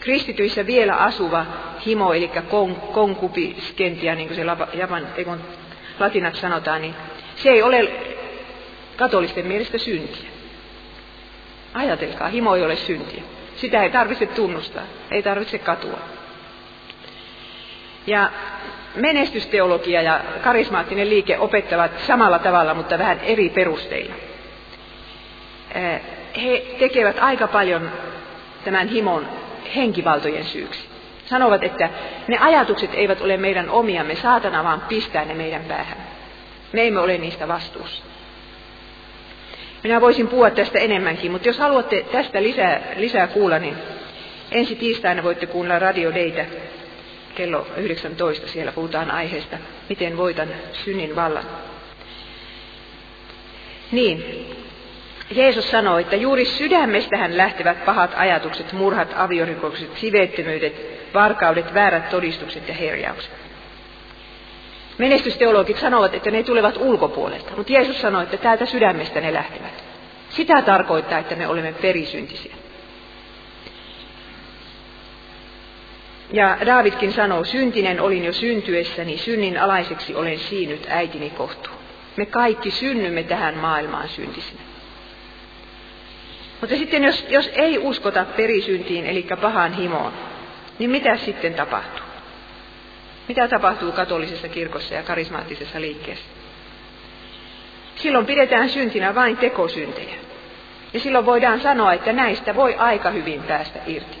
Kristityissä vielä asuva himo, eli konkupiskentia, niin kuin se latinaksi sanotaan, niin se ei ole katolisten mielestä syntiä. Ajatelkaa, himo ei ole syntiä. Sitä ei tarvitse tunnustaa, ei tarvitse katua. Ja menestysteologia ja karismaattinen liike opettavat samalla tavalla, mutta vähän eri perusteilla. He tekevät aika paljon tämän himon henkivaltojen syyksi. Sanovat, että ne ajatukset eivät ole meidän omiamme, saatana vaan pistää ne meidän päähän. Me emme ole niistä vastuussa. Minä voisin puhua tästä enemmänkin, mutta jos haluatte tästä lisää kuulla, niin ensi tiistaina voitte kuunnella Radio Dayta kello 19. Siellä puhutaan aiheesta, miten voitan synnin vallan. Niin. Jeesus sanoi, että juuri sydämestähän lähtevät pahat ajatukset, murhat, aviorikokset, siveettömyydet, varkaudet, väärät todistukset ja herjaukset. Menestysteologit sanovat, että ne tulevat ulkopuolelta, mutta Jeesus sanoi, että täältä sydämestä ne lähtevät. Sitä tarkoittaa, että me olemme perisyntisiä. Ja Daavidkin sanoo, syntinen olin jo syntyessäni, synnin alaiseksi olen siinyt äitini kohtuun. Me kaikki synnymme tähän maailmaan syntisinä. Mutta sitten jos ei uskota perisyntiin, eli pahaan himoon, niin mitä sitten tapahtuu? Mitä tapahtuu katolisessa kirkossa ja karismaattisessa liikkeessä? Silloin pidetään syntinä vain tekosyntejä. niin silloin voidaan sanoa, että näistä voi aika hyvin päästä irti.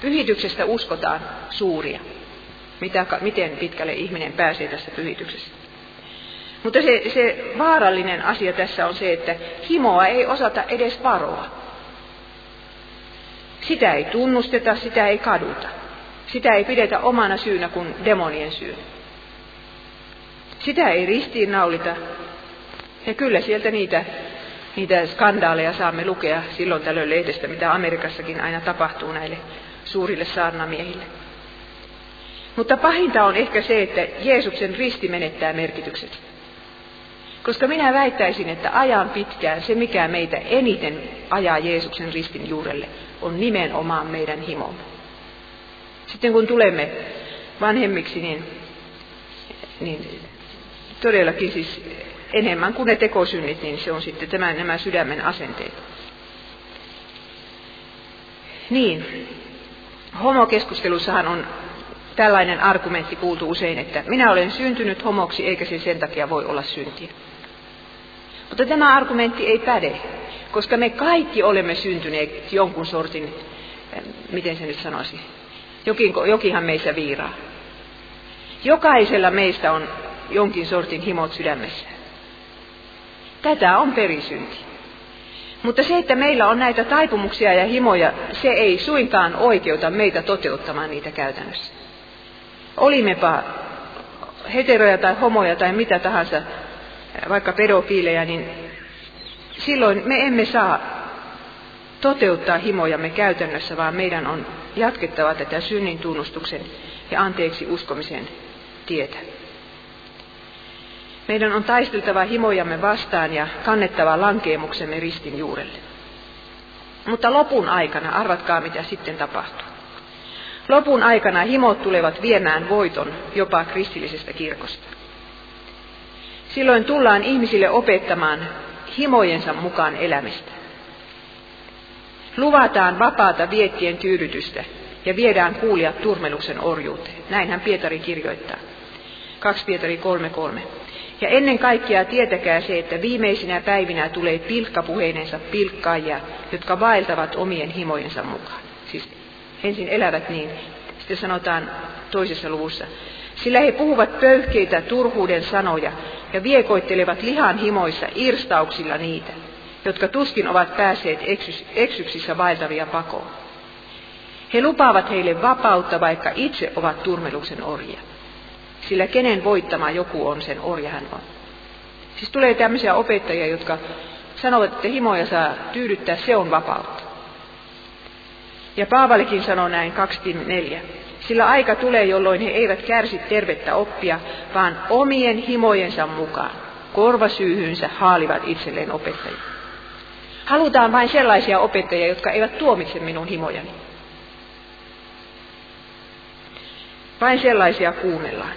Pyhityksestä uskotaan suuria, miten pitkälle ihminen pääsee tässä pyhityksessä. Mutta se vaarallinen asia tässä on se, että himoa ei osata edes varoa. Sitä ei tunnusteta, sitä ei kaduta. Sitä ei pidetä omana syynä kuin demonien syynä. Sitä ei ristiinnaulita. Ja kyllä sieltä niitä skandaaleja saamme lukea silloin tällöin lehdestä, mitä Amerikassakin aina tapahtuu näille suurille saarnamiehille. Mutta pahinta on ehkä se, että Jeesuksen risti menettää merkitykset. Koska minä väittäisin, että ajan pitkään se, mikä meitä eniten ajaa Jeesuksen ristin juurelle, on nimenomaan meidän himomme. Sitten kun tulemme vanhemmiksi, niin todellakin siis enemmän kuin ne tekosynnit, niin se on sitten nämä sydämen asenteet. Niin, homokeskustelussahan on tällainen argumentti kuultu usein, että minä olen syntynyt homoksi, eikä se sen takia voi olla syntiä. Mutta tämä argumentti ei päde, koska me kaikki olemme syntyneet jonkun sortin, miten se nyt sanoisi, jokinhan meissä viiraa. Jokaisella meistä on jonkin sortin himot sydämessä. Tätä on perisynti. Mutta se, että meillä on näitä taipumuksia ja himoja, se ei suinkaan oikeuta meitä toteuttamaan niitä käytännössä. Olimmepa heteroja tai homoja tai mitä tahansa, vaikka pedofiileja, niin silloin me emme saa toteuttaa himojamme käytännössä, vaan meidän on jatkettava tätä synnin tunnustuksen ja anteeksi uskomisen tietä. Meidän on taisteltava himojamme vastaan ja kannettava lankeemuksemme ristin juurelle. Mutta lopun aikana, arvatkaa mitä sitten tapahtuu. Lopun aikana himot tulevat viemään voiton jopa kristillisestä kirkosta. Silloin tullaan ihmisille opettamaan himojensa mukaan elämistä. Luvataan vapaata viettien tyydytystä ja viedään kuulijat turmeluksen orjuuteen. Näinhän Pietari kirjoittaa. 2 Pietari 3:3. Ja ennen kaikkea tietäkää se, että viimeisinä päivinä tulee pilkkapuheinensa pilkkaajia, jotka vaeltavat omien himojensa mukaan. Siis ensin elävät niin, sitten sanotaan toisessa luvussa. Sillä he puhuvat pöyhkeitä turhuuden sanoja ja viekoittelevat lihan himoissa irstauksilla niitä, jotka tuskin ovat päässeet eksyksissä vaeltavia pakoon. He lupaavat heille vapautta, vaikka itse ovat turmeluksen orjia. Sillä kenen voittama joku on, sen orjahan on. Siis tulee tämmöisiä opettajia, jotka sanovat, että himoja saa tyydyttää, se on vapautta. Ja Paavalikin sanoo näin 2.4. Sillä aika tulee, jolloin he eivät kärsi tervettä oppia, vaan omien himojensa mukaan korvasyyhynsä haalivat itselleen opettajia. Halutaan vain sellaisia opettajia, jotka eivät tuomitse minun himojani. Vain sellaisia kuunnellaan.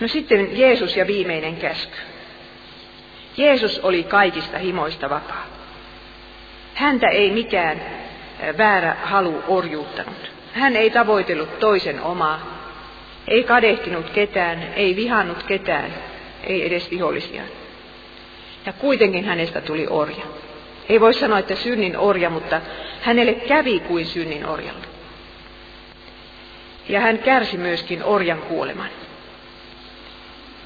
No sitten Jeesus ja viimeinen käsky. Jeesus oli kaikista himoista vapaa. Häntä ei mikään väärä halu orjuuttanut. Hän ei tavoitellut toisen omaa, ei kadehtinut ketään, ei vihannut ketään, ei edes vihollisiaan. Ja kuitenkin hänestä tuli orja. Ei voi sanoa, että synnin orja, mutta hänelle kävi kuin synnin orjalle. Ja hän kärsi myöskin orjan kuoleman.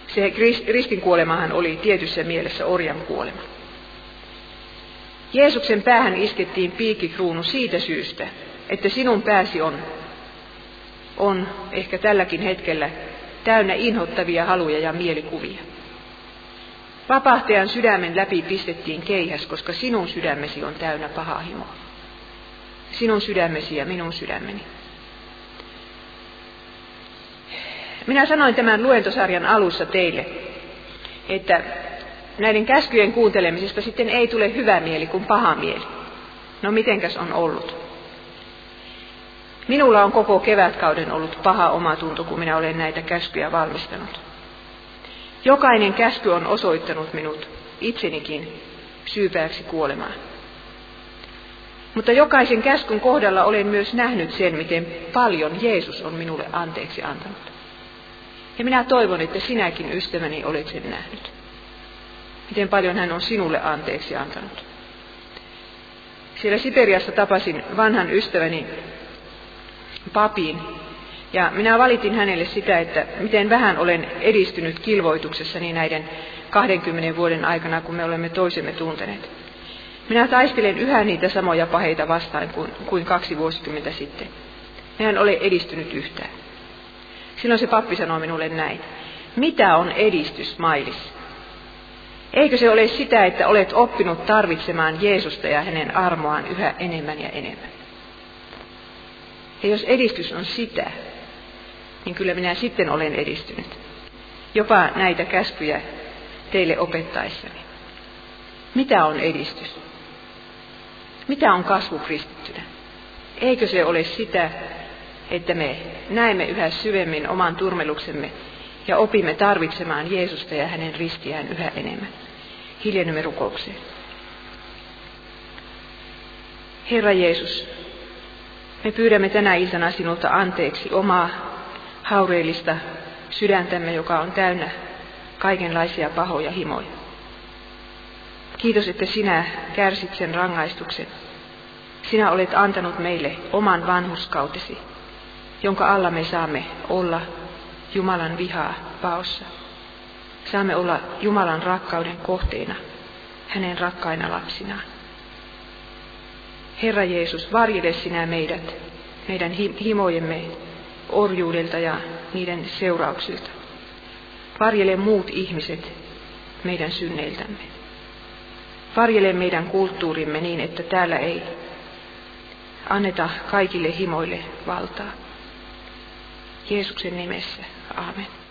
Se ristin kuolemahan oli tietyssä mielessä orjan kuolema. Jeesuksen päähän iskettiin piikkikruunu siitä syystä, että sinun pääsi on ehkä tälläkin hetkellä täynnä inhottavia haluja ja mielikuvia. Vapahtajan sydämen läpi pistettiin keihäs, koska sinun sydämesi on täynnä pahaa himoa. Sinun sydämesi ja minun sydämeni. Minä sanoin tämän luentosarjan alussa teille, että näiden käskyjen kuuntelemisesta sitten ei tule hyvä mieli kuin paha mieli. No mitenkäs on ollut? Minulla on koko kevätkauden ollut paha omatunto, kun minä olen näitä käskyjä valmistanut. Jokainen käsky on osoittanut minut itsenikin syypääksi kuolemaan. Mutta jokaisen käskyn kohdalla olen myös nähnyt sen, miten paljon Jeesus on minulle anteeksi antanut. Ja minä toivon, että sinäkin, ystäväni, olet sen nähnyt. miten paljon hän on sinulle anteeksi antanut. Siellä Siperiassa tapasin vanhan ystäväni papin, ja minä valitin hänelle sitä, että miten vähän olen edistynyt kilvoituksessani näiden 20 vuoden aikana, kun me olemme toisemme tunteneet. Minä taistelen yhä niitä samoja paheita vastaan kuin 2 vuosikymmentä sitten. Minä en ole edistynyt yhtään. Silloin se pappi sanoi minulle näin. Mitä on edistys, Mailis? Eikö se ole sitä, että olet oppinut tarvitsemaan Jeesusta ja hänen armoaan yhä enemmän ja enemmän? Ja jos edistys on sitä, niin kyllä minä sitten olen edistynyt. Jopa näitä käskyjä teille opettaessani. Mitä on edistys? Mitä on kasvu kristittynä? Eikö se ole sitä, että me näemme yhä syvemmin oman turmeluksemme ja opimme tarvitsemaan Jeesusta ja hänen ristiään yhä enemmän? Hiljennymme rukoukseen. Herra Jeesus, me pyydämme tänä iltana sinulta anteeksi omaa haureellista sydäntämme, joka on täynnä kaikenlaisia pahoja himoja. Kiitos, että sinä kärsit sen rangaistuksen. Sinä olet antanut meille oman vanhurskautesi, jonka alla me saamme olla Jumalan vihaa paossa. Saamme olla Jumalan rakkauden kohteena, hänen rakkaina lapsinaan. Herra Jeesus, varjele sinä meidät, meidän himojemme orjuudelta ja niiden seurauksilta. Varjele muut ihmiset meidän synneiltämme. Varjele meidän kulttuurimme niin, että täällä ei anneta kaikille himoille valtaa. Jeesuksen nimessä, aamen.